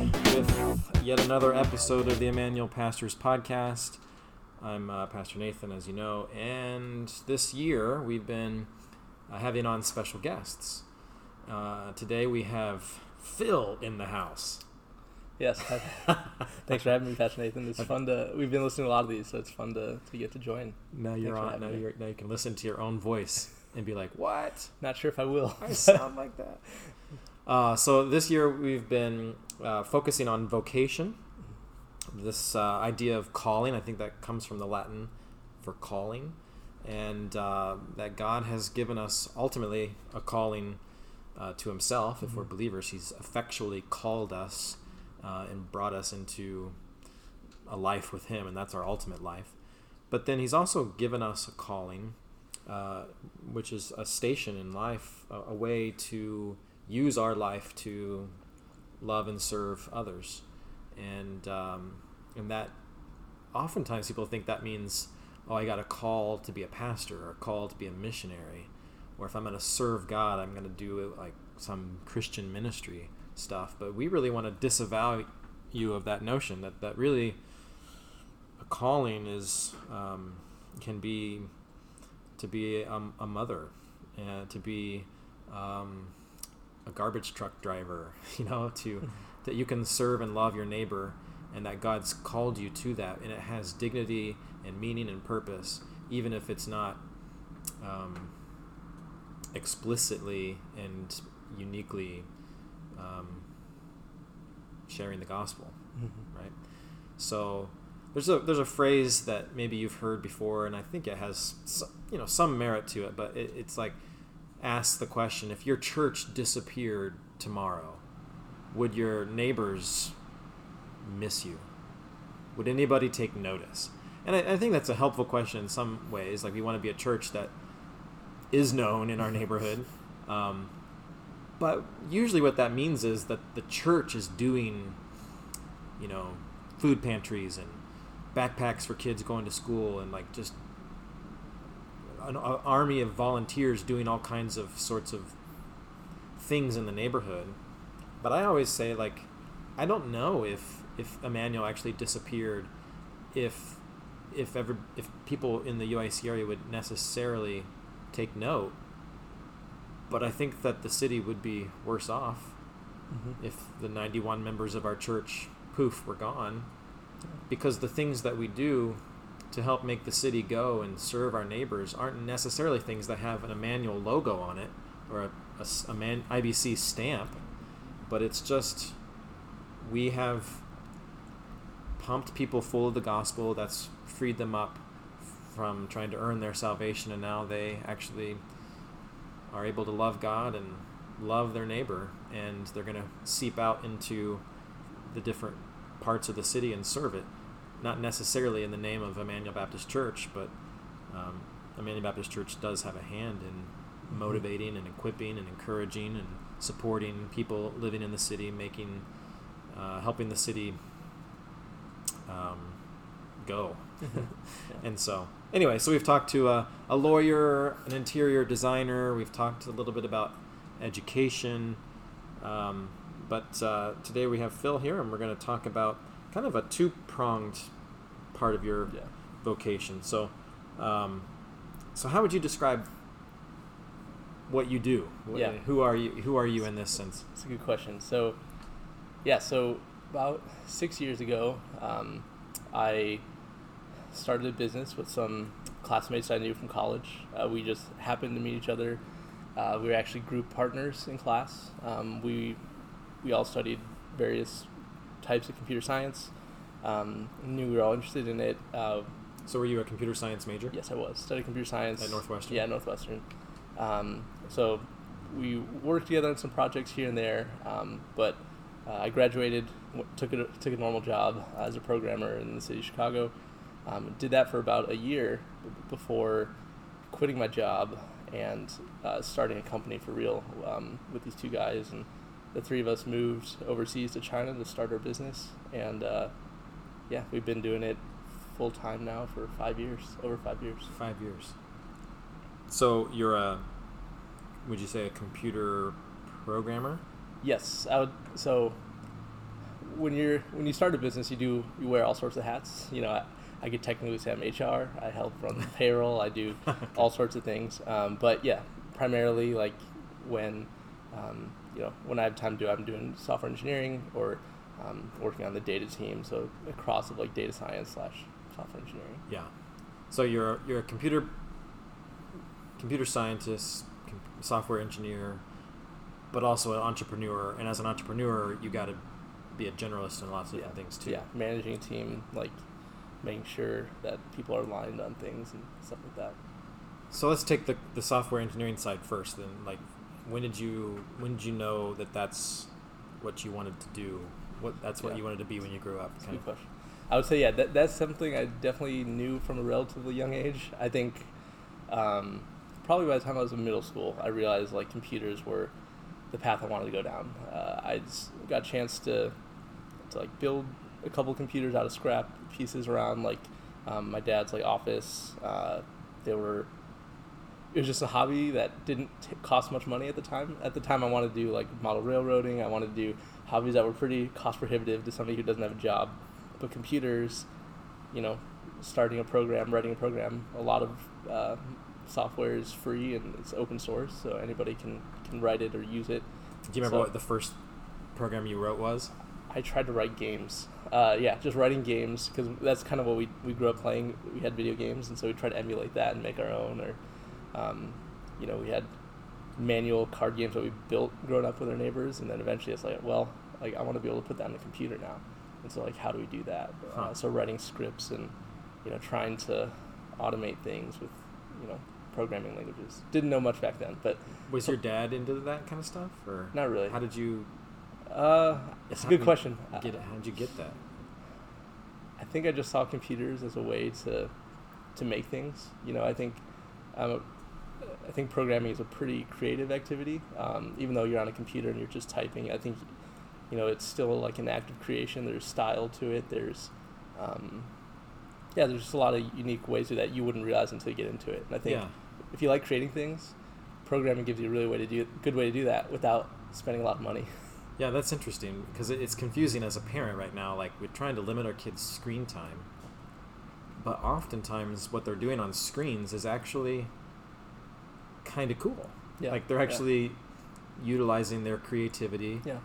with yet another episode of the Emmanuel Pastors Podcast. I'm Pastor Nathan, as you know, and this year we've been having on special guests. Today we have Phil in the house. Yes, thanks for having me, Pastor Nathan. It's fun to. We've been listening to a lot of these, so it's fun to get to join. Now you're on. Now you can listen to your own voice and be like, "What? Not sure if I will. I sound like that." So this year we've been focusing on vocation. This idea of calling, I think that comes from the Latin for calling, and that God has given us ultimately a calling to Himself. If we're believers, He's effectually called us. And brought us into a life with Him, and that's our ultimate life. But then He's also given us a calling, which is a station in life, a way to use our life to love and serve others. And that oftentimes people think that means, oh, I got a call to be a pastor or a call to be a missionary, or if I'm going to serve God, I'm going to do like some Christian ministry stuff. But we really want to disavow you of that notion that really a calling is can be to be a mother, to be a garbage truck driver, to that you can serve and love your neighbor, and that God's called you to that, and it has dignity and meaning and purpose, even if it's not explicitly and uniquely sharing the gospel, right? So there's a phrase that maybe you've heard before, and I think it has some merit to it, but it's like, ask the question: if your church disappeared tomorrow, would your neighbors miss you? Would anybody take notice? And I think that's a helpful question in some ways. Like, we want to be a church that is known in our neighborhood. But usually what that means is that the church is doing, food pantries and backpacks for kids going to school, and like just an army of volunteers doing all kinds of sorts of things in the neighborhood. But I always say, like, I don't know if Emmanuel actually disappeared, if people in the UIC area would necessarily take note. But I think that the city would be worse off if the 91 members of our church, poof, were gone. Because the things that we do to help make the city go and serve our neighbors aren't necessarily things that have an Emmanuel logo on it or an IBC stamp. But it's just, we have pumped people full of the gospel. That's freed them up from trying to earn their salvation, and now they actually are able to love God and love their neighbor, and they're going to seep out into the different parts of the city and serve it, not necessarily in the name of Emmanuel Baptist Church, but Emmanuel Baptist Church does have a hand in motivating and equipping and encouraging and supporting people living in the city, helping the city go. And so anyway, so we've talked to a lawyer, an interior designer. We've talked a little bit about education. But today we have Phil here, and we're going to talk about kind of a two-pronged part of your vocation. So so how would you describe what you do? Who are you in this sense? That's a good question. So, so about 6 years ago, I started a business with some classmates I knew from college. We just happened to meet each other. We were actually group partners in class. We all studied various types of computer science. Knew we were all interested in it. So were you a computer science major? Yes, I was. Studied computer science. At Northwestern? Yeah, Northwestern. So we worked together on some projects here and there, but I graduated, took a normal job as a programmer in the city of Chicago. Did that for about a year before quitting my job and starting a company for real with these two guys. And the three of us moved overseas to China to start our business. And we've been doing it full time now for 5 years, over 5 years. 5 years. So you're would you say a computer programmer? Yes. I would. So when you start a business, you wear all sorts of hats. You know, I could technically say I'm HR. I help run payroll. I do all sorts of things. But yeah, primarily like when I have time to do, I'm doing software engineering or working on the data team. So a cross of like data science / software engineering. Yeah. So you're a computer scientist, software engineer, but also an entrepreneur. And as an entrepreneur, you got to be a generalist in lots of different things too. Yeah, managing a team, like making sure that people are aligned on things and stuff like that. So let's take the software engineering side first. Then, like, when did you know that that's what you wanted to do? What you wanted to be when you grew up? That's a good question. I would say that's something I definitely knew from a relatively young age. I think probably by the time I was in middle school, I realized like computers were the path I wanted to go down. I got a chance to like build a couple computers out of scrap pieces around like my dad's like office. It was just a hobby that didn't cost much money at the time. At the time I wanted to do like model railroading. I wanted to do hobbies that were pretty cost prohibitive to somebody who doesn't have a job. But computers, you know, starting a program, writing a program, a lot of software is free and it's open source, so anybody can write it or use it. Do you remember what the first program you wrote was? I tried to write games. Just writing games, because that's kind of what we grew up playing. We had video games, and so we tried to emulate that and make our own. Or, we had manual card games that we built growing up with our neighbors, and then eventually it's like, well, like I want to be able to put that on the computer now. And so, like, how do we do that? So writing scripts and, you know, trying to automate things with, you know, programming languages. Didn't know much back then, but... Was your dad into that kind of stuff, or...? Not really. How did you... It's a good question. How did you get that? I think I just saw computers as a way to make things. You know, I think programming is a pretty creative activity. Even though you're on a computer and you're just typing, I think... You know, it's still like an act of creation. There's style to it. There's, there's just a lot of unique ways that you wouldn't realize until you get into it. And I think if you like creating things, programming gives you a really good way to do that without spending a lot of money. Yeah, that's interesting because it's confusing as a parent right now. Like we're trying to limit our kids' screen time, but oftentimes what they're doing on screens is actually kind of cool. Yeah. Like they're actually utilizing their creativity. Yeah.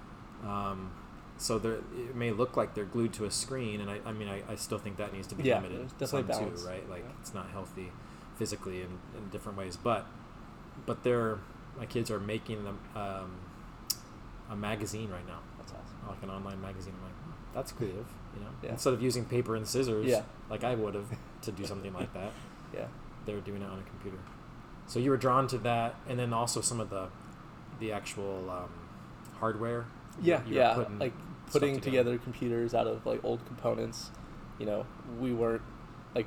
So it may look like they're glued to a screen, and I mean I still think that needs to be limited. Yeah, definitely balanced, right? Like it's not healthy physically in different ways, but my kids are making them a magazine right now. That's awesome. Like an online magazine. I'm like, oh, that's creative, you know. Yeah. Instead of using paper and scissors, like I would have to do something like that. Yeah, they were doing it on a computer. So you were drawn to that, and then also some of the actual hardware. Putting together computers out of like old components. You know, we weren't like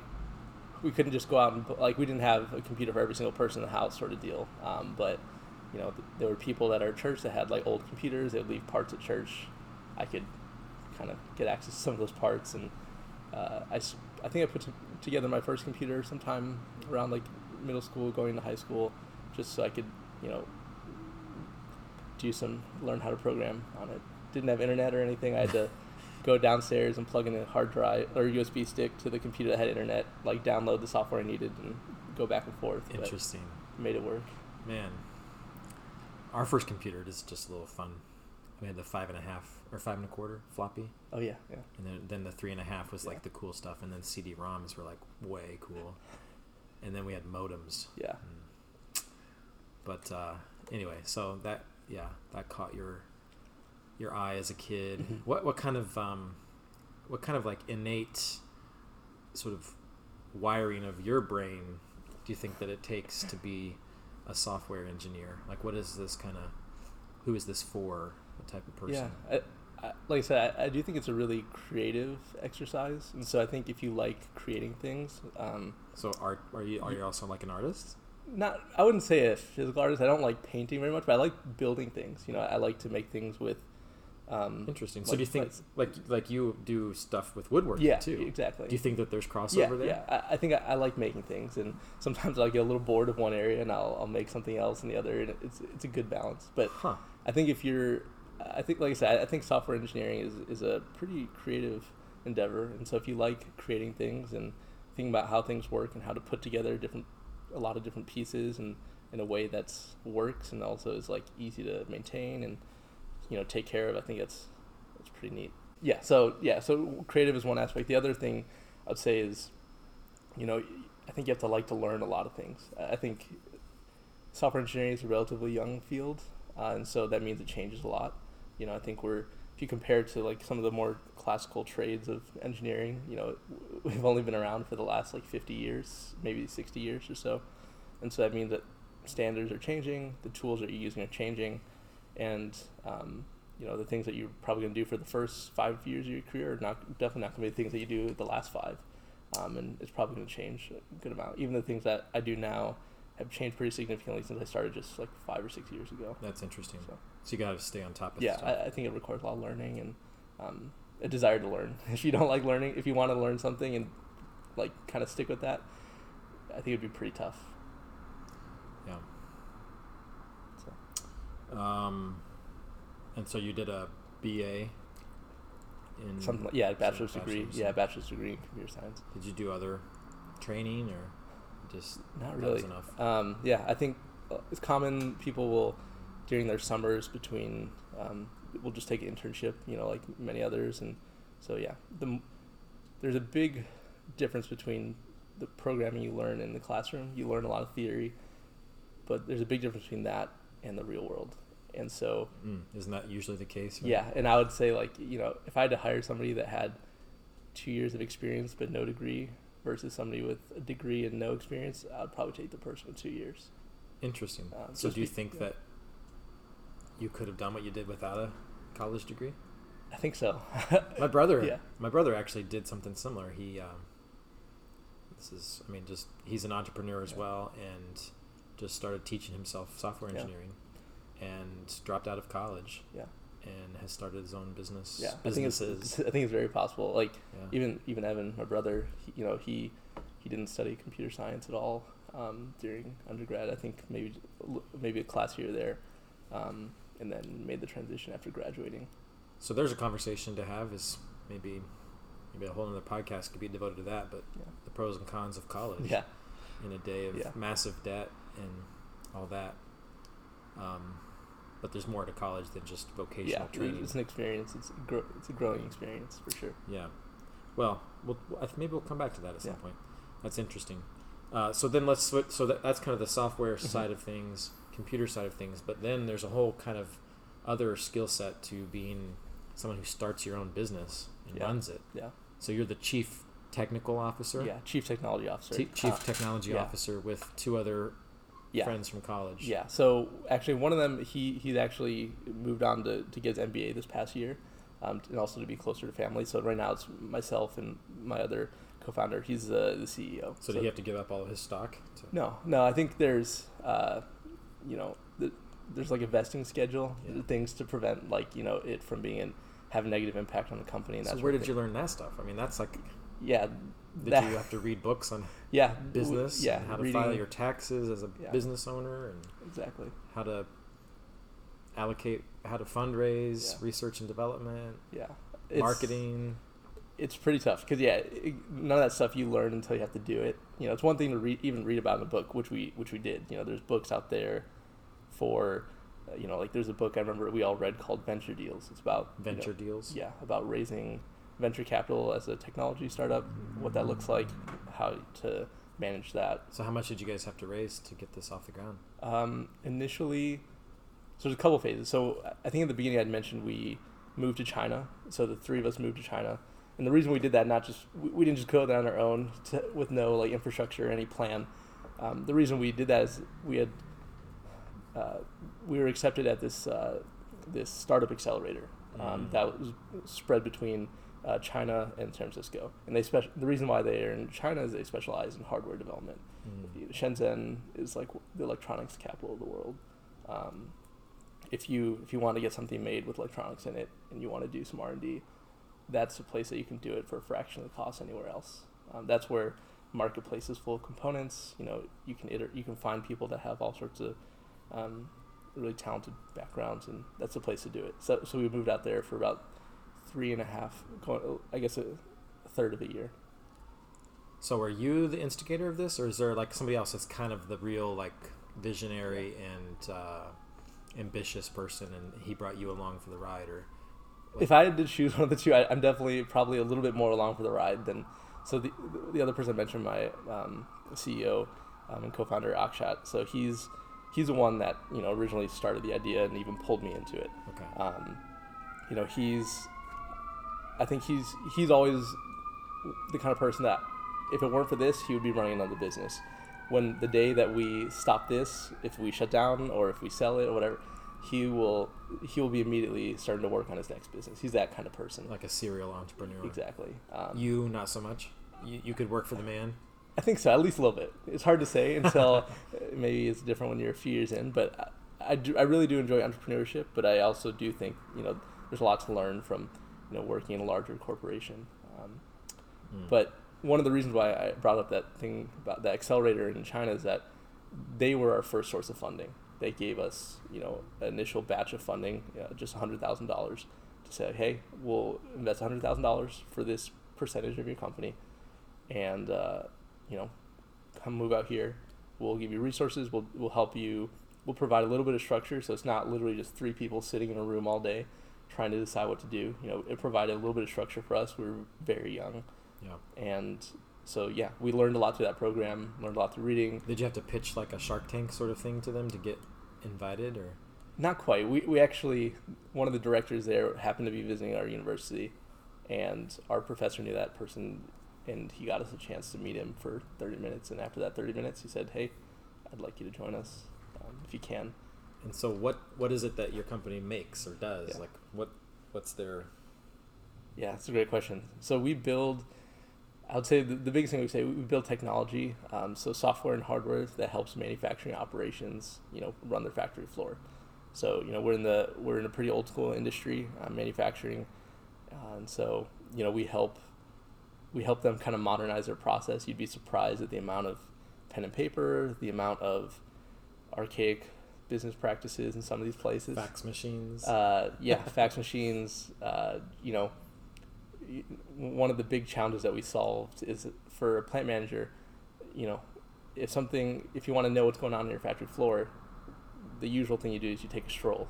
we couldn't just go out and like we didn't have a computer for every single person in the house sort of deal. But you know, there were people at our church that had like old computers. They would leave parts at church. I could kind of get access to some of those parts, and I think I put together my first computer sometime around like middle school, going to high school, just so I could learn how to program on it. Didn't have internet or anything. I had to go downstairs and plug in a hard drive or USB stick to the computer that had internet, like download the software I needed and go back and forth. Interesting. Made it work. Man, our first computer is just a little fun. We had the 5.25 or 5.25 floppy. Oh yeah. And then the 3.5 was like the cool stuff, and then CD-ROMs were like way cool, and then we had modems. Yeah. But anyway, so that. Yeah, that caught your eye as a kid. Mm-hmm. What kind of like innate sort of wiring of your brain do you think that it takes to be a software engineer? Like, what is this kind of? Who is this for? What type of person? Yeah, like I said, I do think it's a really creative exercise, and so I think if you like creating things, so art. Are you also like an artist? Not, I wouldn't say a physical artist. I don't like painting very much, but I like building things. You know, I like to make things with. Interesting. So do you think like you do stuff with woodworking too? Yeah, exactly. Do you think that there's crossover there? Yeah, I think I like making things, and sometimes I'll get a little bored of one area, and I'll make something else in the other, and it's a good balance. But I think if you're I think, like I said, I think software engineering is a pretty creative endeavor. And so if you like creating things and thinking about how things work and how to put together a lot of different pieces and in a way that's works and also is like easy to maintain and, you know, take care of, I think that's pretty neat. So creative is one aspect. The other thing I'd say is, you know, I think you have to like to learn a lot of things. I think software engineering is a relatively young field, and so that means it changes a lot. You know, I think if you compare to like some of the more classical trades of engineering, you know, we've only been around for the last like 50 years, maybe 60 years or so. And so that means that standards are changing, the tools that you're using are changing, and you know, the things that you're probably going to do for the first 5 years of your career are definitely not going to be the things that you do the last five. And it's probably going to change a good amount. Even the things that I do now have changed pretty significantly since I started just like 5 or 6 years ago. That's interesting. So you got to stay on top of stuff. Yeah, I think it requires a lot of learning and a desire to learn. If you don't like learning, if you want to learn something and like kind of stick with that, I think it'd be pretty tough. Yeah. So. And so you did a BA in bachelor's degree in computer science. Did you do other training or just not really enough? I think it's common people will during their summers between will just take an internship, you know, like many others, and so there's a big difference between the programming you learn in the classroom. You learn a lot of theory, but there's a big difference between that and the real world. And so isn't that usually the case? Right? Yeah. And I would say, like, you know, if I had to hire somebody that had 2 years of experience but no degree versus somebody with a degree and no experience, I would probably take the person with 2 years. Interesting. So do you think that you could have done what you did without a college degree? I think so. My brother actually did something similar. He, he's an entrepreneur as well, and just started teaching himself software engineering. Yeah. And dropped out of college. Yeah. And has started his own business. Yeah. I think it's very possible. Like even Evan, my brother, he didn't study computer science at all during undergrad. I think maybe a class here or there, and then made the transition after graduating. So there's a conversation to have. Is maybe a whole other podcast could be devoted to that. But the pros and cons of college. Yeah. In a day of massive debt and all that. But there's more to college than just vocational training. It's an experience. It's a growing experience for sure. Yeah. Well, maybe we'll come back to that at some point. That's interesting. So then let's switch. So that's kind of the software side of things, computer side of things. But then there's a whole kind of other skill set to being someone who starts your own business and runs it. Yeah. So you're the chief technical officer. Yeah, chief technology officer. Officer with two other. Yeah. Friends from college. Yeah. So actually, one of them he's actually moved on to get his MBA this past year, and also to be closer to family. So right now it's myself and my other co-founder. He's the CEO. So did he have to give up all of his stock? No. I think there's there's like a vesting schedule, things to prevent it from have a negative impact on the company. And so where did you learn that stuff? I mean, that's like. Yeah. Did you have to read books on business? Yeah. And how to file your taxes as a business owner, and exactly how to allocate, how to fundraise, research and development, marketing. It's pretty tough because none of that stuff you learn until you have to do it. You know, it's one thing to read about in a book, which we did. You know, there's books out there for, like there's a book I remember we all read called Venture Deals. It's about Venture Deals. Yeah, about raising venture capital as a technology startup, what that looks like, how to manage that. So how much did you guys have to raise to get this off the ground? Initially, so there's a couple phases. So I think at the beginning I'd mentioned we moved to China. So the three of us moved to China. And the reason we did that, we didn't just go there on our own with no like infrastructure or any plan. The reason we did that is we were accepted at this startup accelerator that was spread between China and San Francisco, and the reason why they are in China is they specialize in hardware development. Shenzhen is like the electronics capital of the world. If you want to get something made with electronics in it and you want to do some R&D, that's a place that you can do it for a fraction of the cost anywhere else. That's where marketplace is full of components. You can find people that have all sorts of really talented backgrounds, and that's the place to do it. So we moved out there for about 3.5, I guess a third of a year. So are you the instigator of this, or is there like somebody else that's kind of the real like visionary and ambitious person, and he brought you along for the ride? Or like... If I had to choose one of the two, I'm definitely probably a little bit more along for the ride than. So the other person I mentioned, my CEO and co-founder Akshat. So he's the one that originally started the idea and even pulled me into it. Okay. I think he's always the kind of person that, if it weren't for this, he would be running another business. When the day that we stop this, if we shut down or if we sell it or whatever, he will be immediately starting to work on his next business. He's that kind of person. Like a serial entrepreneur. Exactly. You, not so much? You could work for the man? I think so, at least a little bit. It's hard to say until maybe it's different when you're a few years in, but I really do enjoy entrepreneurship, but I also do think, there's a lot to learn from, working in a larger corporation. But one of the reasons why I brought up that thing about the accelerator in China is that they were our first source of funding. They gave us, an initial batch of funding, just $100,000, to say, hey, we'll invest $100,000 for this percentage of your company, and come move out here. We'll give you resources. We'll help you. We'll provide a little bit of structure, so it's not literally just three people sitting in a room all day trying to decide what to do. It provided a little bit of structure for us. We were very young. Yeah. And so, we learned a lot through that program, learned a lot through reading. Did you have to pitch like a Shark Tank sort of thing to them to get invited, or? Not quite. We actually, one of the directors there happened to be visiting our university, and our professor knew that person, and he got us a chance to meet him for 30 minutes. And after that 30 minutes, he said, hey, I'd like you to join us if you can. And so what is it that your company makes or does? Yeah. Like what's their... Yeah, that's a great question. So we build... I would say the biggest thing we build technology, so software and hardware that helps manufacturing operations, run their factory floor. So we're in a pretty old school industry, manufacturing, and so we help them kind of modernize their process. You'd be surprised at the amount of pen and paper, the amount of archaic business practices in some of these places. Fax machines. Fax machines. One of the big challenges that we solved is for a plant manager, if you want to know what's going on in your factory floor, the usual thing you do is you take a stroll.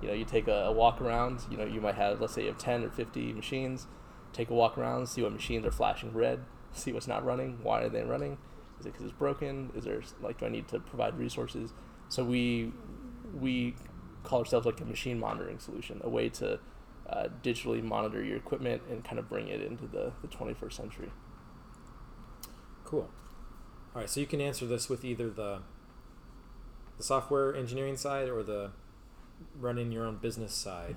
You take a walk around. You might have, let's say you have 10 or 50 machines. Take a walk around, see what machines are flashing red, see what's not running, why are they running? Is it because it's broken? Is there, do I need to provide resources? So we call ourselves like a machine monitoring solution, a way to digitally monitor your equipment and kind of bring it into the 21st century. Cool. All right, so you can answer this with either the software engineering side or the running your own business side,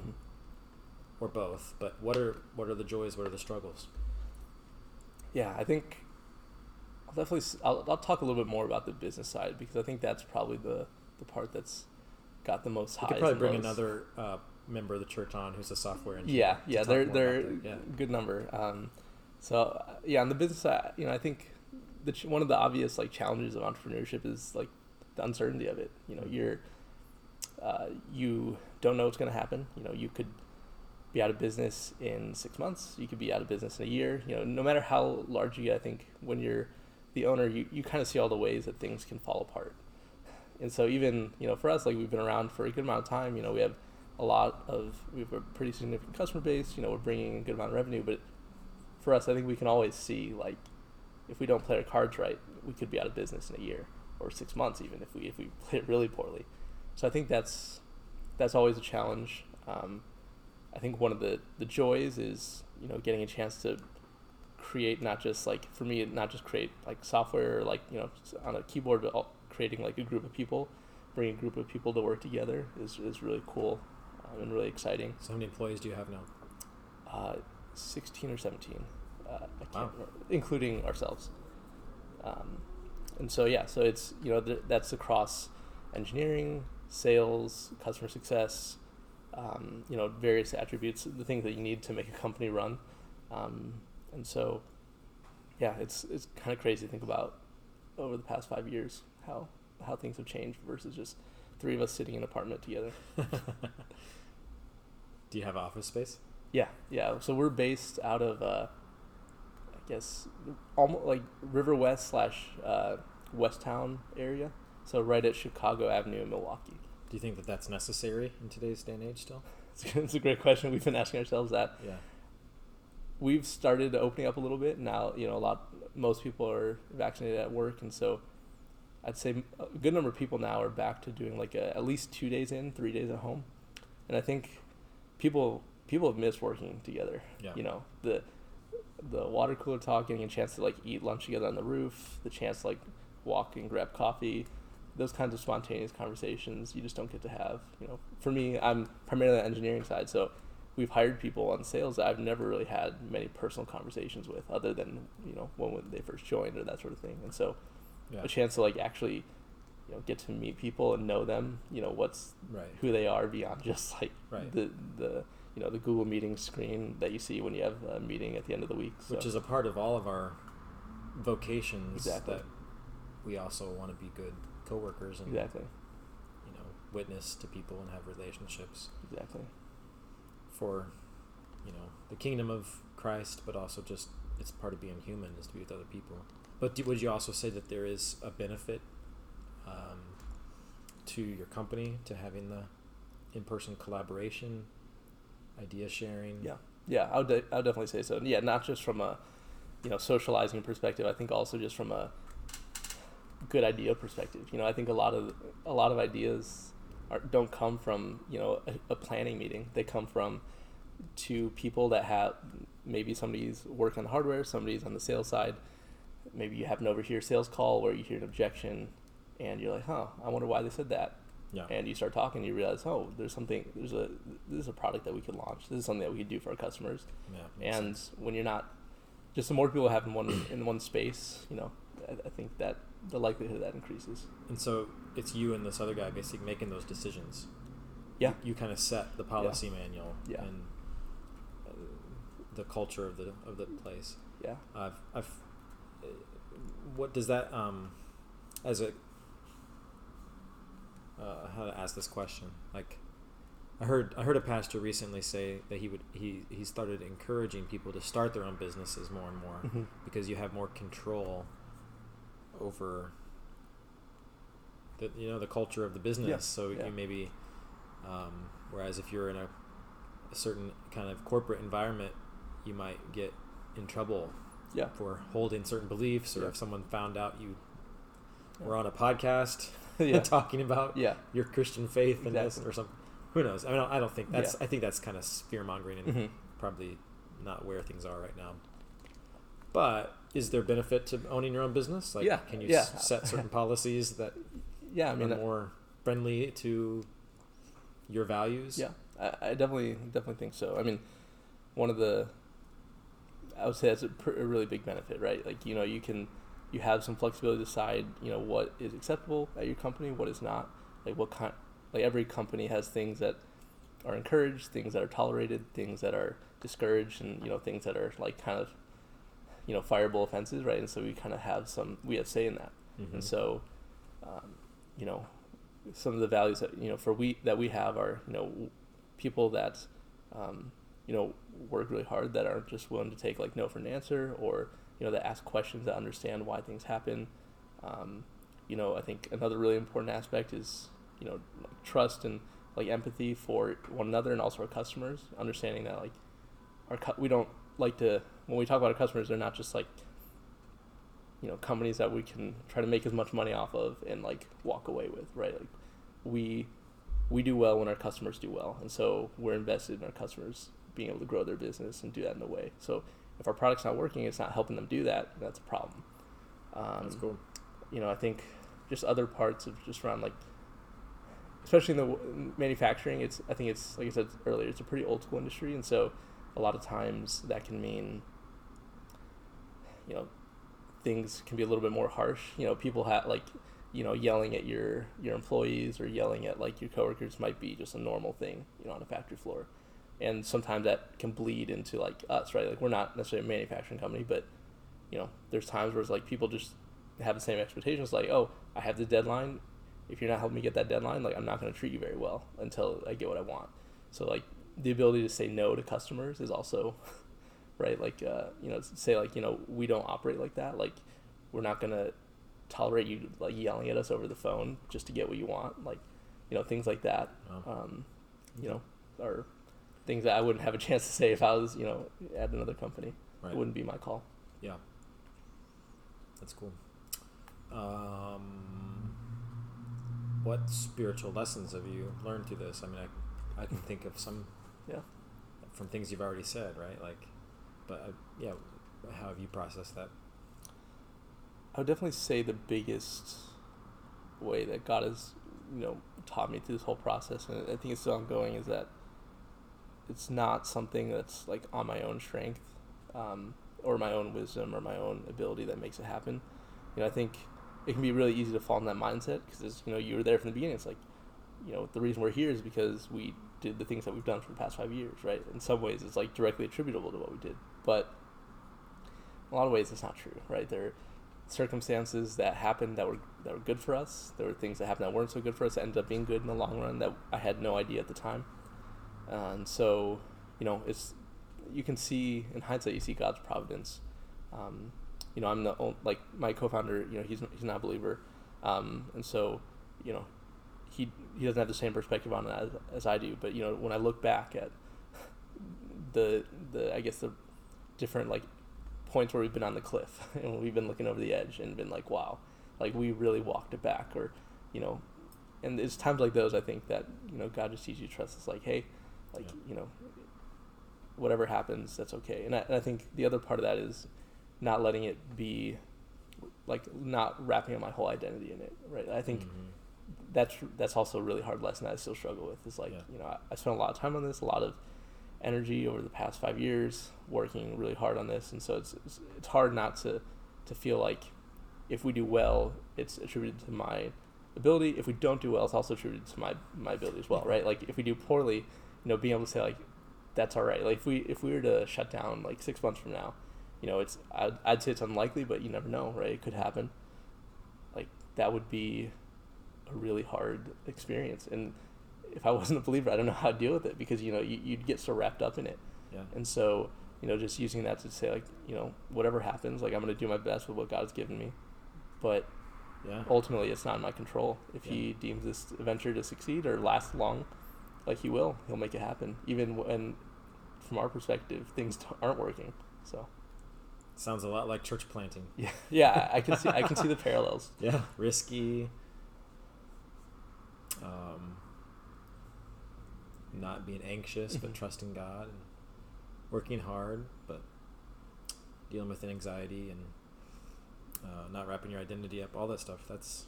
or both. But what are the joys? What are the struggles? Yeah, I think I'll talk a little bit more about the business side, because I think that's probably the part that's got the most highs. You could probably bring another member of the church on who's a software engineer. Yeah, they're good number. On the business side, I think one of the obvious challenges of entrepreneurship is the uncertainty of it. You don't know what's going to happen. You could be out of business in 6 months. You could be out of business in a year. No matter how large you get, I think when you're the owner, you kind of see all the ways that things can fall apart. And so even, for us, we've been around for a good amount of time. We have a pretty significant customer base, we're bringing a good amount of revenue, but for us, I think we can always see, if we don't play our cards right, we could be out of business in a year or 6 months, even if we play it really poorly. So I think that's always a challenge. I think one of the joys is, getting a chance to create, not just for me, not just create software or on a keyboard, but creating a group of people, bringing a group of people to work together is really cool. And really exciting. So how many employees do you have now? 16 or 17. I can't remember, including ourselves. So it's, that's across engineering, sales, customer success, various attributes, the things that you need to make a company run. It's kind of crazy to think about over the past 5 years, how things have changed versus just three of us sitting in an apartment together. Do you have office space? Yeah. So we're based out of, I guess, almost like River West / West Town area. So right at Chicago Avenue in Milwaukee. Do you think that that's necessary in today's day and age still? It's a great question. We've been asking ourselves that. Yeah. We've started opening up a little bit now. You know, most people are vaccinated at work, and so I'd say a good number of people now are back to doing like at least 2 days in, 3 days at home. And I think people have missed working together. Yeah. You know, the water cooler talk, getting a chance to like eat lunch together on the roof, the chance to like walk and grab coffee, those kinds of spontaneous conversations you just don't get to have. You know, for me, I'm primarily on the engineering side, so we've hired people on sales that I've never really had many personal conversations with, other than, you know, when they first joined or that sort of thing. And so yeah, a chance to like actually, you know, get to meet people and know them, you know, what's right, who they are beyond just like right, the you know, the Google meeting screen that you see when you have a meeting at the end of the week, so. Which is a part of all of our vocations. Exactly. That we also want to be good coworkers and exactly, you know, witness to people and have relationships. Exactly. For, you know, the kingdom of Christ, but also just it's part of being human is to be with other people. But would you also say that there is a benefit to your company to having the in-person collaboration, idea sharing? Yeah, I would I'll definitely say so. Yeah, not just from a, you know, socializing perspective. I think also just from a good idea perspective. You know, I think a lot of ideas don't come from, you know, a planning meeting. They come from two people that have, maybe somebody's working on the hardware, somebody's on the sales side. Maybe you have an overhear sales call where you hear an objection and you're like, huh, I wonder why they said that. Yeah. And you start talking and you realize, oh, this is a product that we could launch. This is something that we could do for our customers. Yeah, and sense. When you're not, just the more people have in one space, you know, I think that the likelihood of that increases. And so it's you and this other guy basically making those decisions. Yeah. You kind of set the policy yeah, manual yeah, and the culture of the place. Yeah. What does that, how to ask this question? Like, I heard a pastor recently say that he started encouraging people to start their own businesses more and more, mm-hmm, because you have more control over the culture of the business. Yeah. So yeah, you maybe, whereas if you're in a certain kind of corporate environment, you might get in trouble. Yeah. For holding certain beliefs, or yeah, if someone found out you were on a podcast yeah, talking about yeah, your Christian faith exactly, and this or something, who knows? I mean, I don't think that's. Yeah. I think that's kind of fear mongering and mm-hmm, probably not where things are right now. But is there benefit to owning your own business? Like, yeah, can you yeah, set certain policies that yeah, I mean, are more friendly to your values? Yeah, I definitely think so. I mean, I would say that's a really big benefit, right? Like, you know, you have some flexibility to decide, you know, what is acceptable at your company, what is not. Like every company has things that are encouraged, things that are tolerated, things that are discouraged, and, you know, things that are like kind of, you know, fireable offenses, right? And so we have say in that. Mm-hmm. And so, you know, some of the values that, you know, that we have are, you know, people that, you know, work really hard, that aren't just willing to take like no for an answer, or, you know, that ask questions, that understand why things happen. You know, I think another really important aspect is, you know, like trust and like empathy for one another and also our customers, understanding that like we don't like to, when we talk about our customers, they're not just like, you know, companies that we can try to make as much money off of and like walk away with, right? Like we do well when our customers do well, and so we're invested in our customers being able to grow their business and do that in a way. So if our product's not working, it's not helping them do that, that's a problem. That's cool. You know, I think just other parts of just around like, especially in the manufacturing, I think it's like I said earlier, it's a pretty old school industry. And so a lot of times that can mean, you know, things can be a little bit more harsh. You know, people have like, you know, yelling at your employees or yelling at like your coworkers might be just a normal thing, you know, on a factory floor. And sometimes that can bleed into like us, right? Like we're not necessarily a manufacturing company, but you know, there's times where it's like people just have the same expectations. Like, oh, I have the deadline. if you're not helping me get that deadline, like, I'm not going to treat you very well until I get what I want. So, like, the ability to say no to customers is also, right, like, you know, say, like, you know, we don't operate like that. Like, we're not going to tolerate you, like, yelling at us over the phone just to get what you want. Like, you know, things like that, you know, are things that I wouldn't have a chance to say if I was, you know, at another company. Right. It wouldn't be my call. Yeah. That's cool. What spiritual lessons have you learned through this? I mean, I can think of some from things you've already said, right? Like, but yeah, how have you processed that? I would definitely say the biggest way that God has, you know, taught me through this whole process, and I think it's still ongoing, is that it's not something that's like on my own strength, or my own wisdom or my own ability that makes it happen. You know, I think it can be really easy to fall in that mindset because, you know, you were there from the beginning. It's like, you know, the reason we're here is because we did the things that we've done for the past 5 years, right? In some ways, it's like directly attributable to what we did, but in a lot of ways, it's not true, right? There are circumstances that happened that were good for us. There were things that happened that weren't so good for us that ended up being good in the long run that I had no idea at the time. And so, you know, it's, you can see, in hindsight, you see God's providence. You know, I'm the only, like, my co-founder, you know, he's not a believer. And so, you know, he doesn't have the same perspective on it as I do. But, you know, when I look back at the I guess the different, like, points where we've been on the cliff and we've been looking over the edge and been like, wow, like, we really walked it back, or, you know, and it's times like those, I think, that, you know, God just teaches you to trust. It's like, hey, like, you know, whatever happens, that's okay. And I think the other part of that is not letting it be, like, not wrapping up my whole identity in it, right? I think that's also a really hard lesson that I still struggle with. It's like, you know, I spent a lot of time on this, a lot of energy over the past 5 years working really hard on this, and so it's hard not to feel like if we do well, it's attributed to my ability. If we don't do well, it's also attributed to my ability as well, right? Like, if we do poorly, you know, being able to say, like, that's all right. Like, if we were to shut down, like, 6 months from now, you know, it's, I'd say it's unlikely, but you never know, right? It could happen. Like, that would be a really hard experience. And if I wasn't a believer, I don't know how to deal with it, because, you know, you'd get so wrapped up in it. Yeah. And so, you know, just using that to say, like, you know, whatever happens, like, I'm going to do my best with what God's given me. But ultimately, it's not in my control. If he deems this venture to succeed or last long, like, he will. He'll make it happen, even when, from our perspective, things aren't working. So. Sounds a lot like church planting. Yeah, I can see the parallels. Yeah, risky. Not being anxious, but trusting God, and working hard, but dealing with anxiety, and not wrapping your identity up. All that stuff. That's,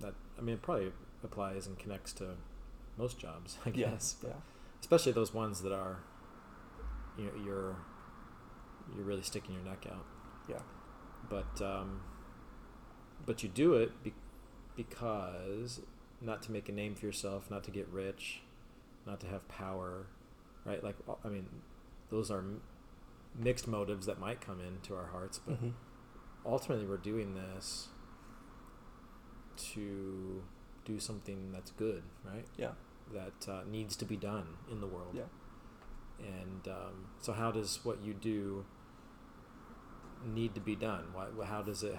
that, I mean, it probably applies and connects to most jobs, I guess. Yeah. Especially those ones that are, you know, you're really sticking your neck out. Yeah. But you do it because not to make a name for yourself, not to get rich, not to have power, right? Like, I mean, those are mixed motives that might come into our hearts, but ultimately we're doing this to do something that's good, right? Yeah. That needs to be done in the world. Yeah. And so how does what you do need to be done? How does it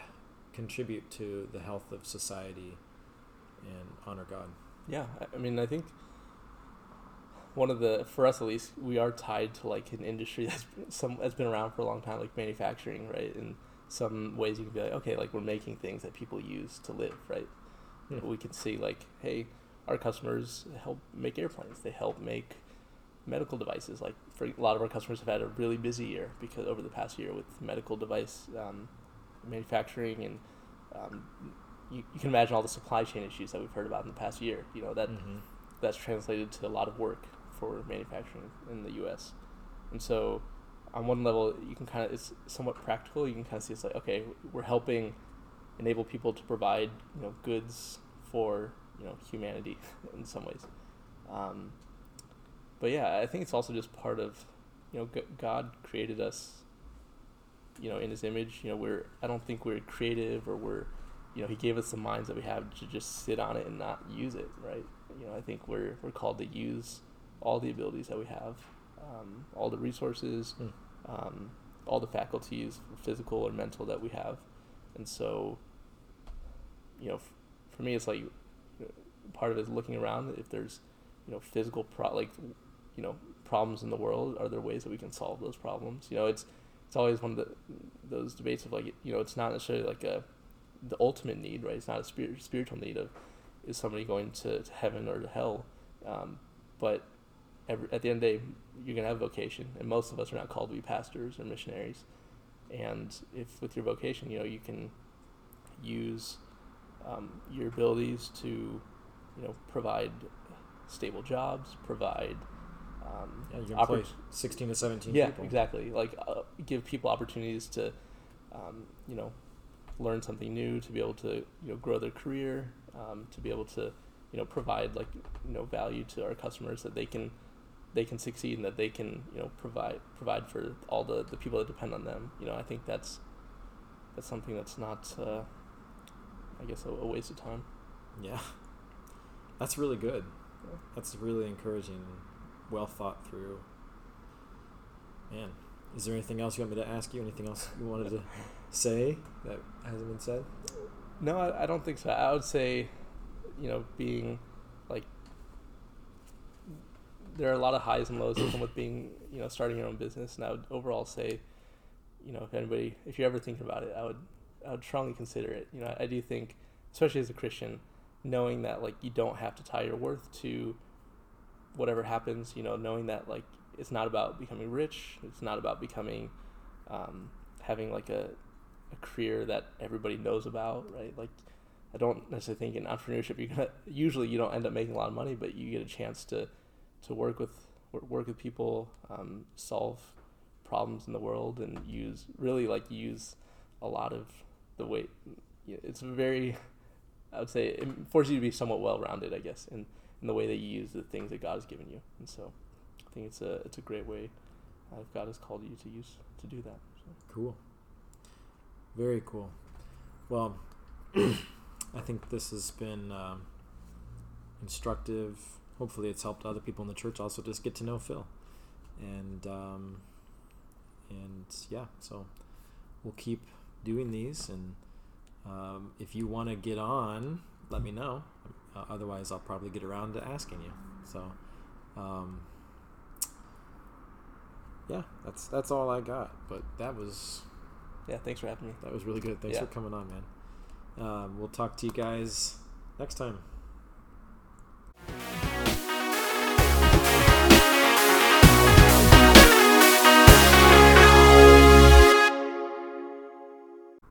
contribute to the health of society and honor God? Yeah, I mean, I think one of the, for us at least, we are tied to, like, an industry that's been around for a long time, like manufacturing, right? In some ways you can be like, okay, like, we're making things that people use to live, right? Yeah. We can see, like, hey, our customers help make airplanes. They help make medical devices. Like, for a lot of our customers have had a really busy year because over the past year with medical device manufacturing, and you can imagine all the supply chain issues that we've heard about in the past year. You know, that that's translated to a lot of work for manufacturing in the U.S. And so on one level, you can kind of, it's somewhat practical. You can kind of see it's like, okay, we're helping enable people to provide, you know, goods for, you know, humanity in some ways. But yeah, I think it's also just part of, you know, God created us, you know, in his image. You know, I don't think we're creative or we're, you know, he gave us the minds that we have to just sit on it and not use it, right? You know, I think we're called to use all the abilities that we have, all the resources, all the faculties, physical or mental, that we have. And so, you know, for me, it's like part of it is looking around. If there's, you know, physical problems in the world, are there ways that we can solve those problems? You know, it's always one of those debates of, like, you know, it's not necessarily like the ultimate need, right? It's not a spiritual need of, is somebody going to heaven or to hell? But at the end of the day, you're going to have a vocation, and most of us are not called to be pastors or missionaries. And if with your vocation, you know, you can use your abilities to, you know, provide stable jobs, provide you can employ 16 to 17 people. Yeah, exactly. Like give people opportunities to, you know, learn something new, to be able to, you know, grow their career, to be able to, you know, provide, like, you know, value to our customers, that they can succeed, and that they can, you know, provide for all the people that depend on them. You know, I think that's something that's not, I guess, a waste of time. Yeah, that's really good. Yeah. That's really encouraging. Well thought through. Man, is there anything else you want me to ask you? Anything else you wanted to say that hasn't been said? No, I don't think so. I would say, you know, being, like, there are a lot of highs and lows that come with being, you know, starting your own business. And I would overall say, you know, if you're ever thinking about it, I would strongly consider it. You know, I do think, especially as a Christian, knowing that, like, you don't have to tie your worth to whatever happens, you know, knowing that, like, it's not about becoming rich, it's not about becoming, having, like, a career that everybody knows about, right? Like, I don't necessarily think in entrepreneurship usually you don't end up making a lot of money, but you get a chance to work with people, solve problems in the world, and use a lot of the way. It's very, I would say, it forces you to be somewhat well-rounded, I guess, and the way that you use the things that God has given you. And so I think it's a great way God has called you to use to do that. So. Cool. Very cool. Well, I think this has been instructive. Hopefully it's helped other people in the church also just get to know Phil. And yeah, so we'll keep doing these. And if you want to get on, let me know. Otherwise, I'll probably get around to asking you. So, yeah, that's all I got. But that was... Yeah, thanks for having me. That was really good. Thanks for coming on, man. We'll talk to you guys next time.